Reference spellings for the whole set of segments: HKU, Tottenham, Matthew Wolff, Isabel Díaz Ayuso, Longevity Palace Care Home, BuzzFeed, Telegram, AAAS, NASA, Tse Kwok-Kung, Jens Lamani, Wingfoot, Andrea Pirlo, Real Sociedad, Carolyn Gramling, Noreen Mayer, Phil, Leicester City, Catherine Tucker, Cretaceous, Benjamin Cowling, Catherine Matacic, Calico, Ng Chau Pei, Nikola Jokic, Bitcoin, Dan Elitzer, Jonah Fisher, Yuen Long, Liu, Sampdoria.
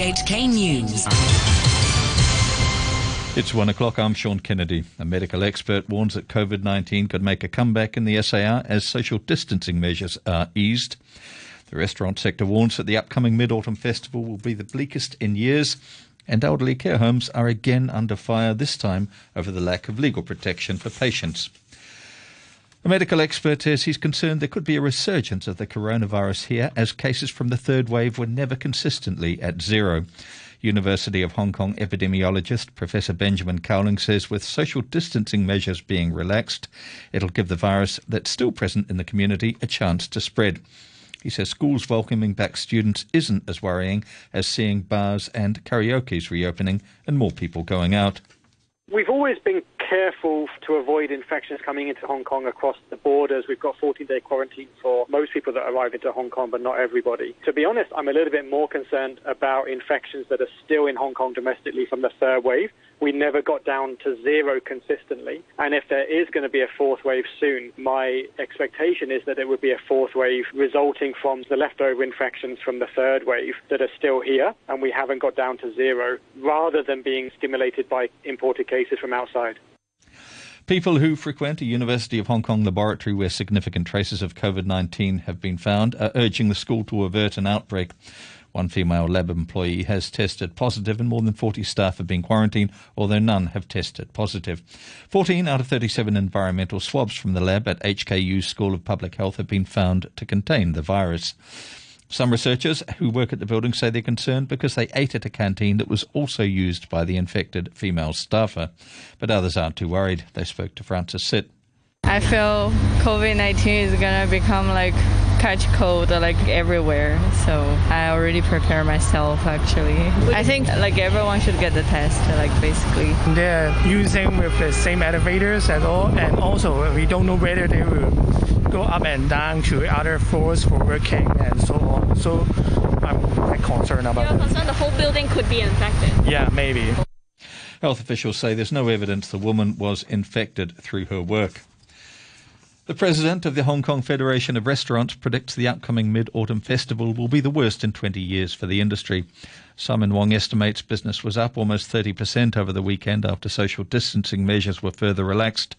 RTHK News. It's 1 o'clock. I'm Sean Kennedy. A medical expert warns that COVID-19 could make a comeback in the SAR as social distancing measures are eased. The restaurant sector warns that the upcoming Mid-Autumn Festival will be the bleakest in years, and elderly care homes are again under fire, this time over the lack of legal protection for patients. A medical expert says he's concerned there could be a resurgence of the coronavirus here, as cases from the third wave were never consistently at zero. University of Hong Kong epidemiologist Professor Benjamin Cowling says with social distancing measures being relaxed, it'll give the virus that's still present in the community a chance to spread. He says schools welcoming back students isn't as worrying as seeing bars and karaoke's reopening and more people going out. We've always been careful to avoid infections coming into Hong Kong across the borders. We've got 14-day quarantine for most people that arrive into Hong Kong, but not everybody. To be honest, I'm a little bit more concerned about infections that are still in Hong Kong domestically from the third wave. We never got down to zero consistently. And if there is going to be a fourth wave soon, my expectation is that it would be a fourth wave resulting from the leftover infections from the third wave that are still here, and we haven't got down to zero, rather than being stimulated by imported cases from outside. People who frequent a University of Hong Kong laboratory where significant traces of COVID-19 have been found are urging the school to avert an outbreak. One female lab employee has tested positive and more than 40 staff have been quarantined, although none have tested positive. 14 out of 37 environmental swabs from the lab at HKU School of Public Health have been found to contain the virus. Some researchers who work at the building say they're concerned because they ate at a canteen that was also used by the infected female staffer. But others aren't too worried. They spoke to Frances Sitt. I feel COVID-19 is going to become like catch cold like everywhere. So I already prepare myself actually. I think like everyone should get the test like basically. They're using with the same elevators at all, and also we don't know whether they will go up and down to other floors for working and so on. So I'm quite concerned about that. You're concerned the whole building could be infected? Yeah, maybe. Health officials say there's no evidence the woman was infected through her work. The president of the Hong Kong Federation of Restaurants predicts the upcoming Mid-Autumn Festival will be the worst in 20 years for the industry. Simon Wong estimates business was up almost 30% over the weekend after social distancing measures were further relaxed.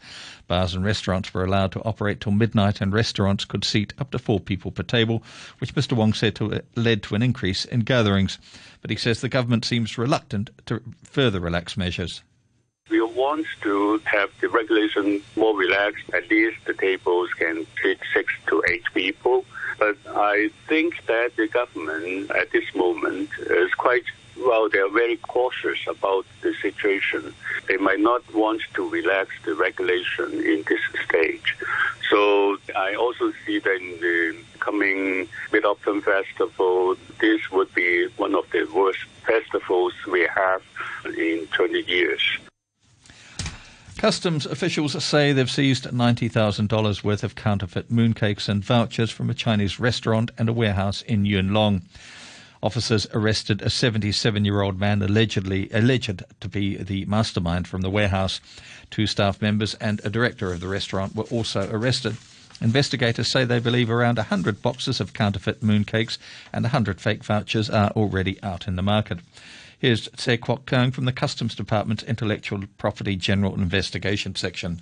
Bars and restaurants were allowed to operate till midnight, and restaurants could seat up to 4 people per table, which Mr Wong said led to an increase in gatherings. But he says the government seems reluctant to further relax measures. We want to have the regulation more relaxed. At least the tables can seat 6 to 8 people. But I think that the government at this moment is quite, well, they're very cautious about the situation. They might not want to relax the regulation in this stage. So I also see that in the coming Mid-Autumn Festival, this would be one of the worst festivals we have in 20 years. Customs officials say they've seized $90,000 worth of counterfeit mooncakes and vouchers from a Chinese restaurant and a warehouse in Yuen Long. Officers arrested a 77-year-old man alleged to be the mastermind from the warehouse. 2 staff members and a director of the restaurant were also arrested. Investigators say they believe around 100 boxes of counterfeit mooncakes and 100 fake vouchers are already out in the market. Here's Tse Kwok-Kung from the Customs Department's Intellectual Property General Investigation Section.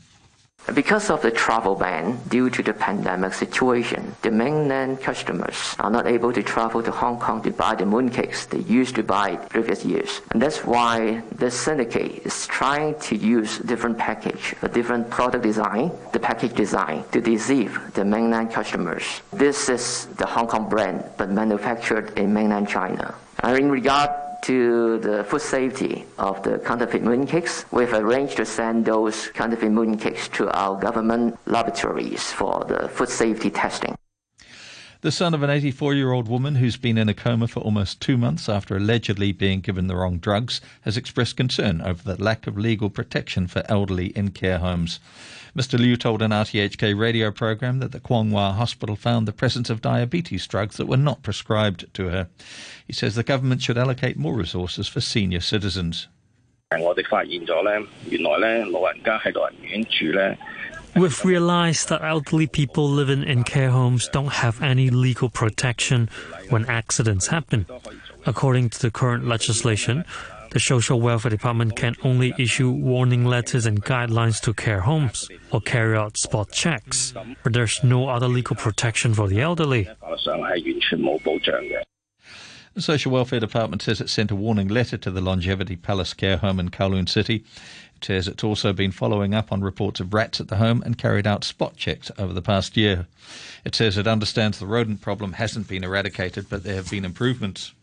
Because of the travel ban due to the pandemic situation, the mainland customers are not able to travel to Hong Kong to buy the mooncakes they used to buy previous years. And that's why the syndicate is trying to use different package, a different product design, the package design, to deceive the mainland customers. This is the Hong Kong brand, but manufactured in mainland China. And in regard to the food safety of the counterfeit mooncakes, we've arranged to send those counterfeit mooncakes to our government laboratories for the food safety testing. The son of an 84-year-old woman who's been in a coma for almost 2 months after allegedly being given the wrong drugs has expressed concern over the lack of legal protection for elderly in care homes. Mr Liu told an RTHK radio program that the Kwong Wah Hospital found the presence of diabetes drugs that were not prescribed to her. He says the government should allocate more resources for senior citizens. We've realized that elderly people living in care homes don't have any legal protection when accidents happen. According to the current legislation, the Social Welfare Department can only issue warning letters and guidelines to care homes or carry out spot checks, but there's no other legal protection for the elderly. The Social Welfare Department says it sent a warning letter to the Longevity Palace Care Home in Kowloon City. It says it's also been following up on reports of rats at the home and carried out spot checks over the past year. It says it understands the rodent problem hasn't been eradicated, but there have been improvements.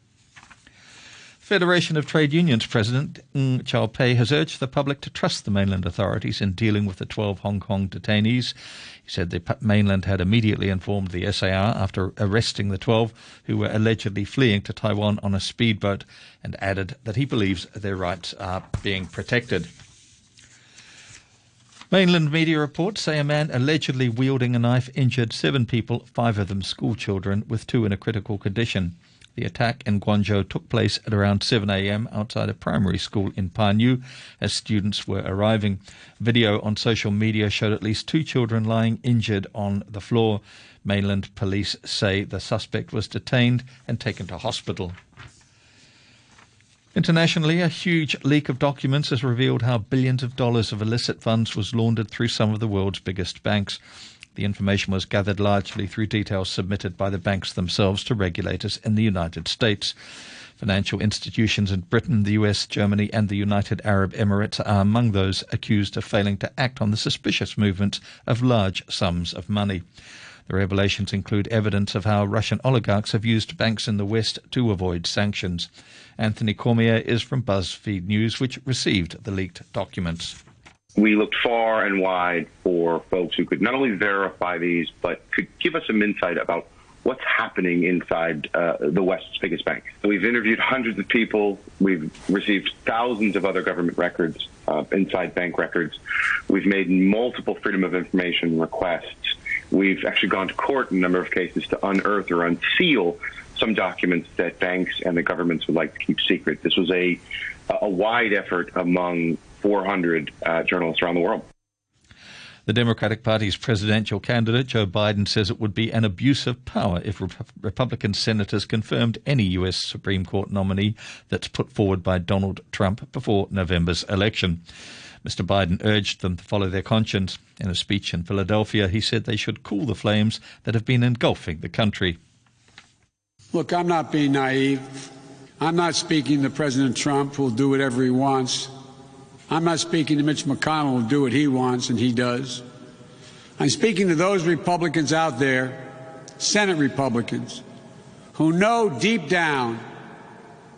Federation of Trade Unions President Ng Chau Pei has urged the public to trust the mainland authorities in dealing with the 12 Hong Kong detainees. He said the mainland had immediately informed the SAR after arresting the 12 who were allegedly fleeing to Taiwan on a speedboat, and added that he believes their rights are being protected. Mainland media reports say a man allegedly wielding a knife injured 7 people, 5 of them schoolchildren, with 2 in a critical condition. The attack in Guangzhou took place at around 7 a.m. outside a primary school in Panyu as students were arriving. Video on social media showed at least 2 children lying injured on the floor. Mainland police say the suspect was detained and taken to hospital. Internationally, a huge leak of documents has revealed how billions of dollars of illicit funds was laundered through some of the world's biggest banks. The information was gathered largely through details submitted by the banks themselves to regulators in the United States. Financial institutions in Britain, the US, Germany and the United Arab Emirates are among those accused of failing to act on the suspicious movements of large sums of money. The revelations include evidence of how Russian oligarchs have used banks in the West to avoid sanctions. Anthony Cormier is from BuzzFeed News, which received the leaked documents. We looked far and wide for folks who could not only verify these, but could give us some insight about what's happening inside the West's biggest bank. We've interviewed hundreds of people. We've received thousands of other government records, inside bank records. We've made multiple Freedom of Information requests. We've actually gone to court in a number of cases to unearth or unseal some documents that banks and the governments would like to keep secret. This was a wide effort among 400 journalists around the world. The Democratic Party's presidential candidate, Joe Biden, says it would be an abuse of power if Republican senators confirmed any U.S. Supreme Court nominee that's put forward by Donald Trump before November's election. Mr. Biden urged them to follow their conscience. In a speech in Philadelphia, he said they should cool the flames that have been engulfing the country. Look, I'm not being naive. I'm not speaking to President Trump, who'll do whatever he wants. I'm not speaking to Mitch McConnell, who'll do what he wants, and he does. I'm speaking to those Republicans out there, Senate Republicans, who know deep down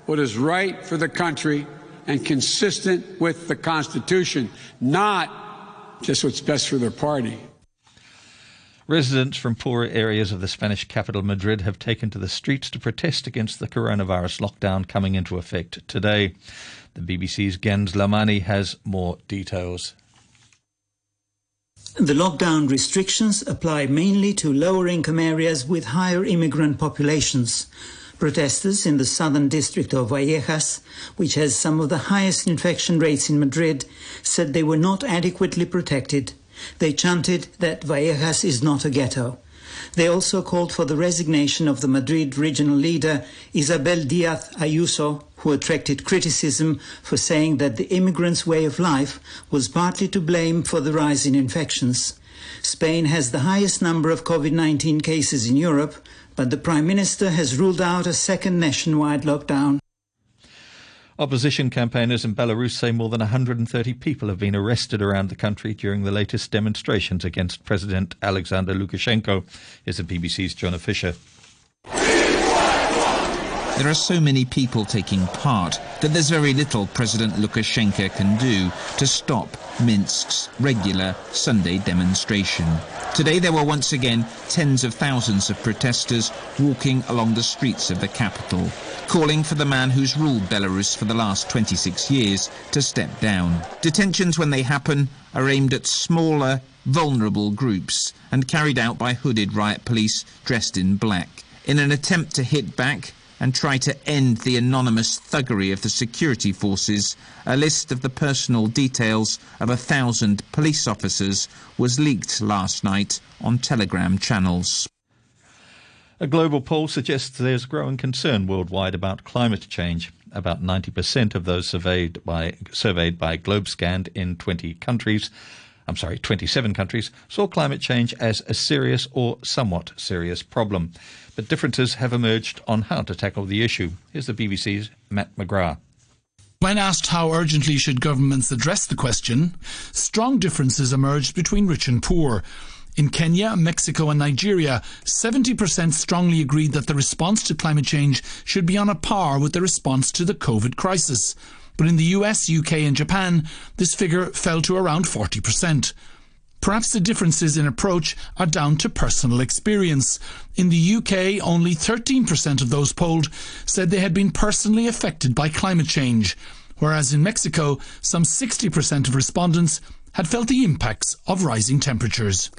what is right for the country and consistent with the Constitution, not just what's best for their party. Residents from poorer areas of the Spanish capital Madrid have taken to the streets to protest against the coronavirus lockdown coming into effect today. The BBC's Jens Lamani has more details. The lockdown restrictions apply mainly to lower-income areas with higher immigrant populations. Protesters in the southern district of Vallecas, which has some of the highest infection rates in Madrid, said they were not adequately protected. They chanted that Vallecas is not a ghetto. They also called for the resignation of the Madrid regional leader, Isabel Díaz Ayuso, who attracted criticism for saying that the immigrants' way of life was partly to blame for the rise in infections. Spain has the highest number of COVID-19 cases in Europe, but the Prime Minister has ruled out a second nationwide lockdown. Opposition campaigners in Belarus say more than 130 people have been arrested around the country during the latest demonstrations against President Alexander Lukashenko. Here's the BBC's Jonah Fisher. There are so many people taking part that there's very little President Lukashenko can do to stop Minsk's regular Sunday demonstration. Today there were once again tens of thousands of protesters walking along the streets of the capital, calling for the man who's ruled Belarus for the last 26 years to step down. Detentions, when they happen, are aimed at smaller, vulnerable groups and carried out by hooded riot police dressed in black. In an attempt to hit back and try to end the anonymous thuggery of the security forces, a list of the personal details of 1,000 police officers was leaked last night on Telegram channels. A global poll suggests there's growing concern worldwide about climate change. About 90% of those surveyed by GlobeScan in 27 countries saw climate change as a serious or somewhat serious problem. But differences have emerged on how to tackle the issue. Here's the BBC's Matt McGrath. When asked how urgently should governments address the question, strong differences emerged between rich and poor. In Kenya, Mexico and Nigeria, 70% strongly agreed that the response to climate change should be on a par with the response to the COVID crisis. But in the US, UK and Japan, this figure fell to around 40%. Perhaps the differences in approach are down to personal experience. In the UK, only 13% of those polled said they had been personally affected by climate change, whereas in Mexico, some 60% of respondents had felt the impacts of rising temperatures.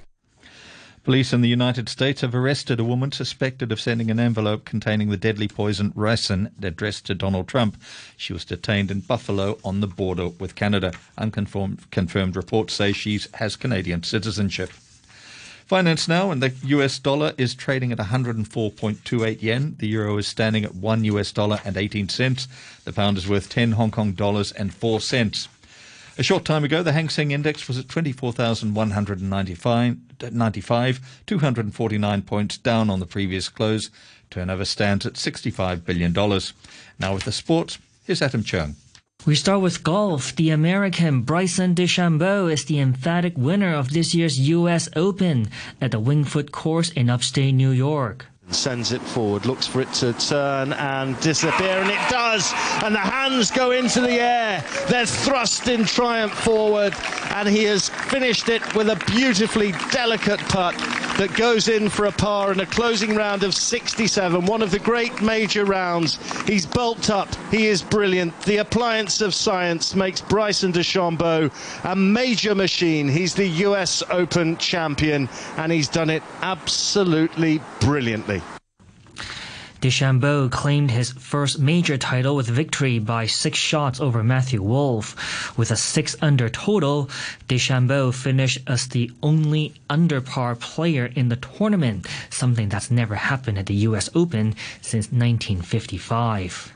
Police in the United States have arrested a woman suspected of sending an envelope containing the deadly poison ricin addressed to Donald Trump. She was detained in Buffalo on the border with Canada. Unconfirmed reports say she has Canadian citizenship. Finance now, and the US dollar is trading at 104.28 yen. The euro is standing at $1.18. The pound is worth 10 Hong Kong dollars and 4 cents. A short time ago, the Hang Seng Index was at 24,195, 249 points down on the previous close. Turnover stands at $65 billion. Now with the sports, here's Adam Cheung. We start with golf. The American Bryson DeChambeau is the emphatic winner of this year's U.S. Open at the Wingfoot course in upstate New York. Sends it forward, looks for it to turn and disappear, and it does, and the hands go into the air. They're thrust in triumph forward, and he has finished it with a beautifully delicate putt that goes in for a par in a closing round of 67, one of the great major rounds. He's bulked up, he is brilliant. The appliance of science makes Bryson DeChambeau a major machine. He's the US Open champion, and he's done it absolutely brilliantly. DeChambeau claimed his first major title with victory by 6 shots over Matthew Wolff. With a 6-under total, DeChambeau finished as the only under-par player in the tournament, something that's never happened at the US Open since 1955.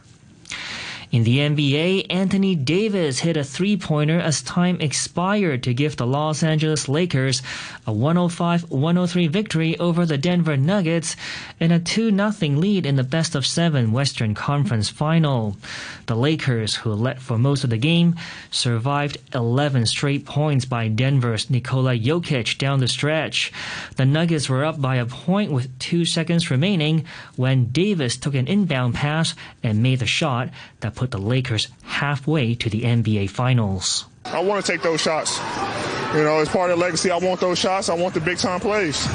In the NBA, Anthony Davis hit a 3-pointer as time expired to give the Los Angeles Lakers a 105-103 victory over the Denver Nuggets and a 2-0 lead in the best-of-7 Western Conference Final. The Lakers, who led for most of the game, survived 11 straight points by Denver's Nikola Jokic down the stretch. The Nuggets were up by a point with 2 seconds remaining when Davis took an inbound pass and made the shot that put the Lakers halfway to the NBA Finals. I want to take those shots. You know, as part of the legacy, I want those shots. I want the big-time plays.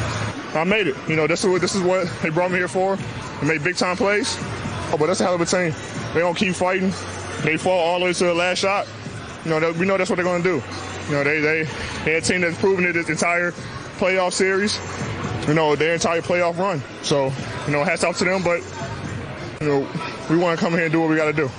I made it. You know, this is what they brought me here for. They made big-time plays. Oh, but that's a hell of a team. They're going to keep fighting. They fall all the way to the last shot. You know, we know that's what they're going to do. You know, they're a team that's proven it this entire playoff series, you know, their entire playoff run. So, you know, hats off to them, but, you know, we want to come here and do what we got to do.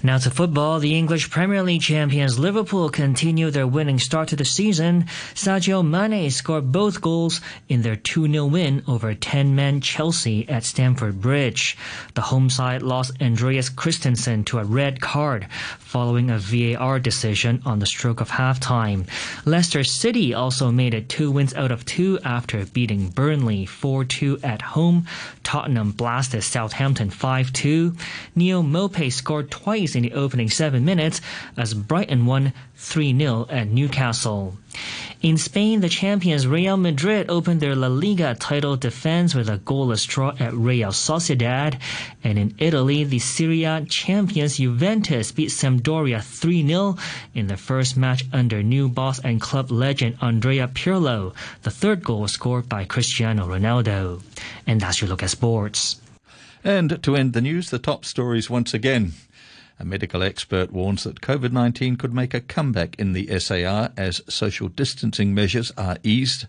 Now to football. The English Premier League champions Liverpool continue their winning start to the season. Sadio Mane scored both goals in their 2-0 win over 10-man Chelsea at Stamford Bridge. The home side lost Andreas Christensen to a red card following a VAR decision on the stroke of halftime. Leicester City also made it 2 wins out of 2 after beating Burnley 4-2 at home. Tottenham blasted Southampton 5-2. Neal Maupay scored twice in the opening 7 minutes as Brighton won 3-0 at Newcastle. In Spain, the champions Real Madrid opened their La Liga title defense with a goalless draw at Real Sociedad. And in Italy, the Serie A champions Juventus beat Sampdoria 3-0 in the first match under new boss and club legend Andrea Pirlo. The third goal was scored by Cristiano Ronaldo. And that's your look at sports. And to end the news, the top stories once again. A medical expert warns that COVID-19 could make a comeback in the SAR as social distancing measures are eased.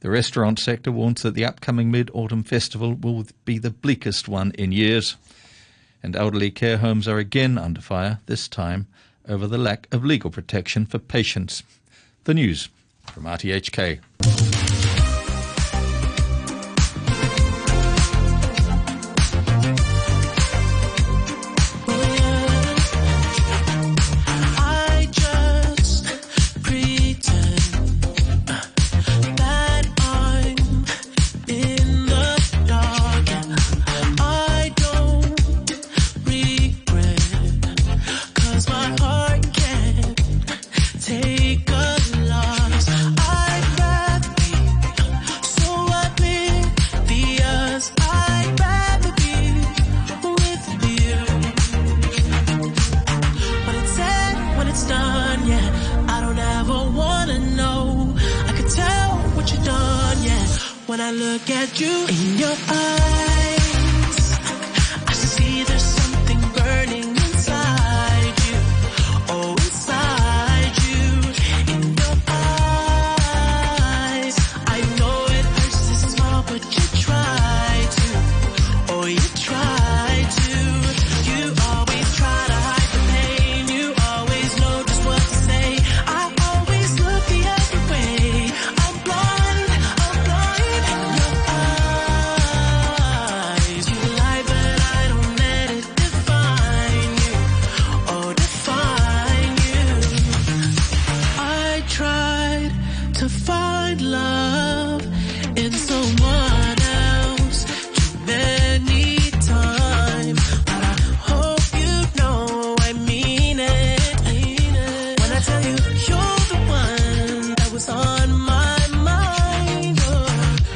The restaurant sector warns that the upcoming Mid-Autumn Festival will be the bleakest one in years. And elderly care homes are again under fire, this time over the lack of legal protection for patients. The news from RTHK. I look at you in your eyes, I see there's something burning inside you. Oh, inside you, in your eyes. I know it hurts to smile, but you try to. Oh, you try to. You always try to hide the pain. You always know just what to say. I always look the other way. I'm blind in your eyes. You lie, but I don't let it define you. Oh, define you. I tried to find love in someone else too many times, but I hope you know I mean it. When I tell you you're the one that was on my mind, oh.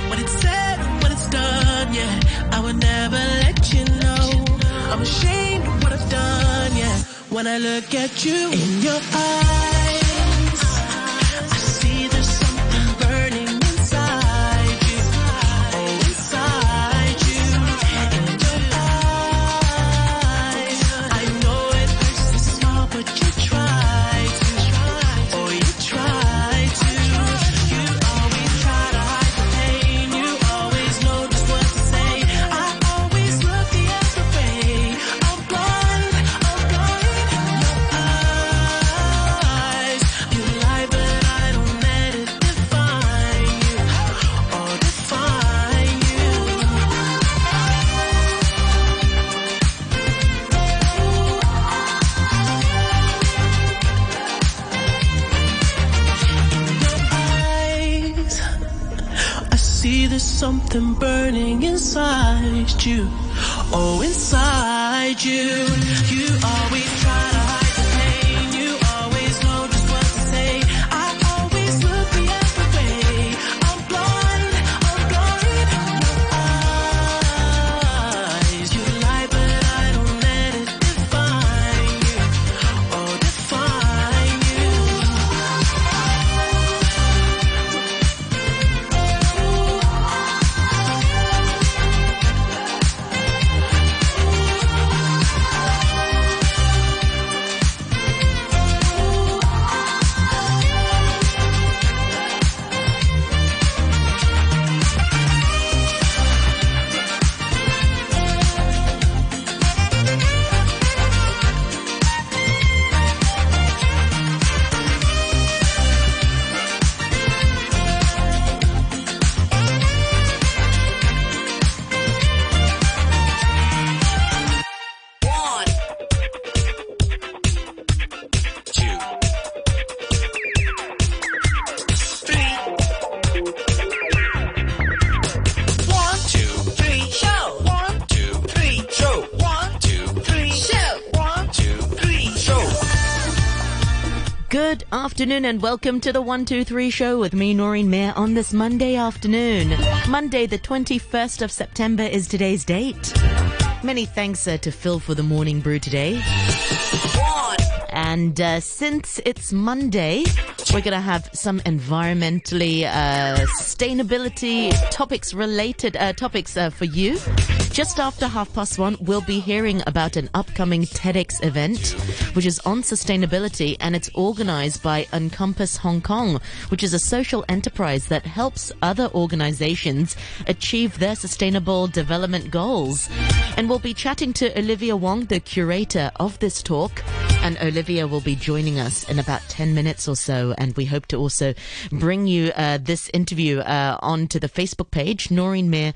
When it's said, when it's done, yeah, I would never let you know. I'm ashamed of what I've done, yeah. When I look at you in your eyes, I see there's something burning inside you. Oh, inside you, in your eyes. I know it hurts to smile, but you try to. Oh, you try to. You always try to hide the pain. You always know just what to say. I always look the other way. I'm blind in your eyes. You lie, but I don't let it define you. Oh, define you. Eyes, I see there's something burning inside you. Oh, inside you. You always try to hide the pain. You always know just what to say. I always look the other way. I'm blind in your eyes. You lie, but I don't let it define you. Oh, define you. One, two, three. One, two, three, show. One, two, three, show. One, two, three, show. One, two, three, show. Good afternoon and welcome to the 123 show with me, Noreen Mayer, on this Monday afternoon. Monday, the 21st of September is today's date. Many thanks to Phil for the morning brew today. And since it's Monday, we're going to have some environmentally sustainability topics related for you. Just after 1:30, we'll be hearing about an upcoming TEDx event, which is on sustainability, and it's organized by Encompass Hong Kong, which is a social enterprise that helps other organizations achieve their sustainable development goals. And we'll be chatting to Olivia Wong, the curator of this talk, and Olivia will be joining us in about 10 minutes or so. And we hope to also bring you this interview onto the Facebook page, Noreen Mayer.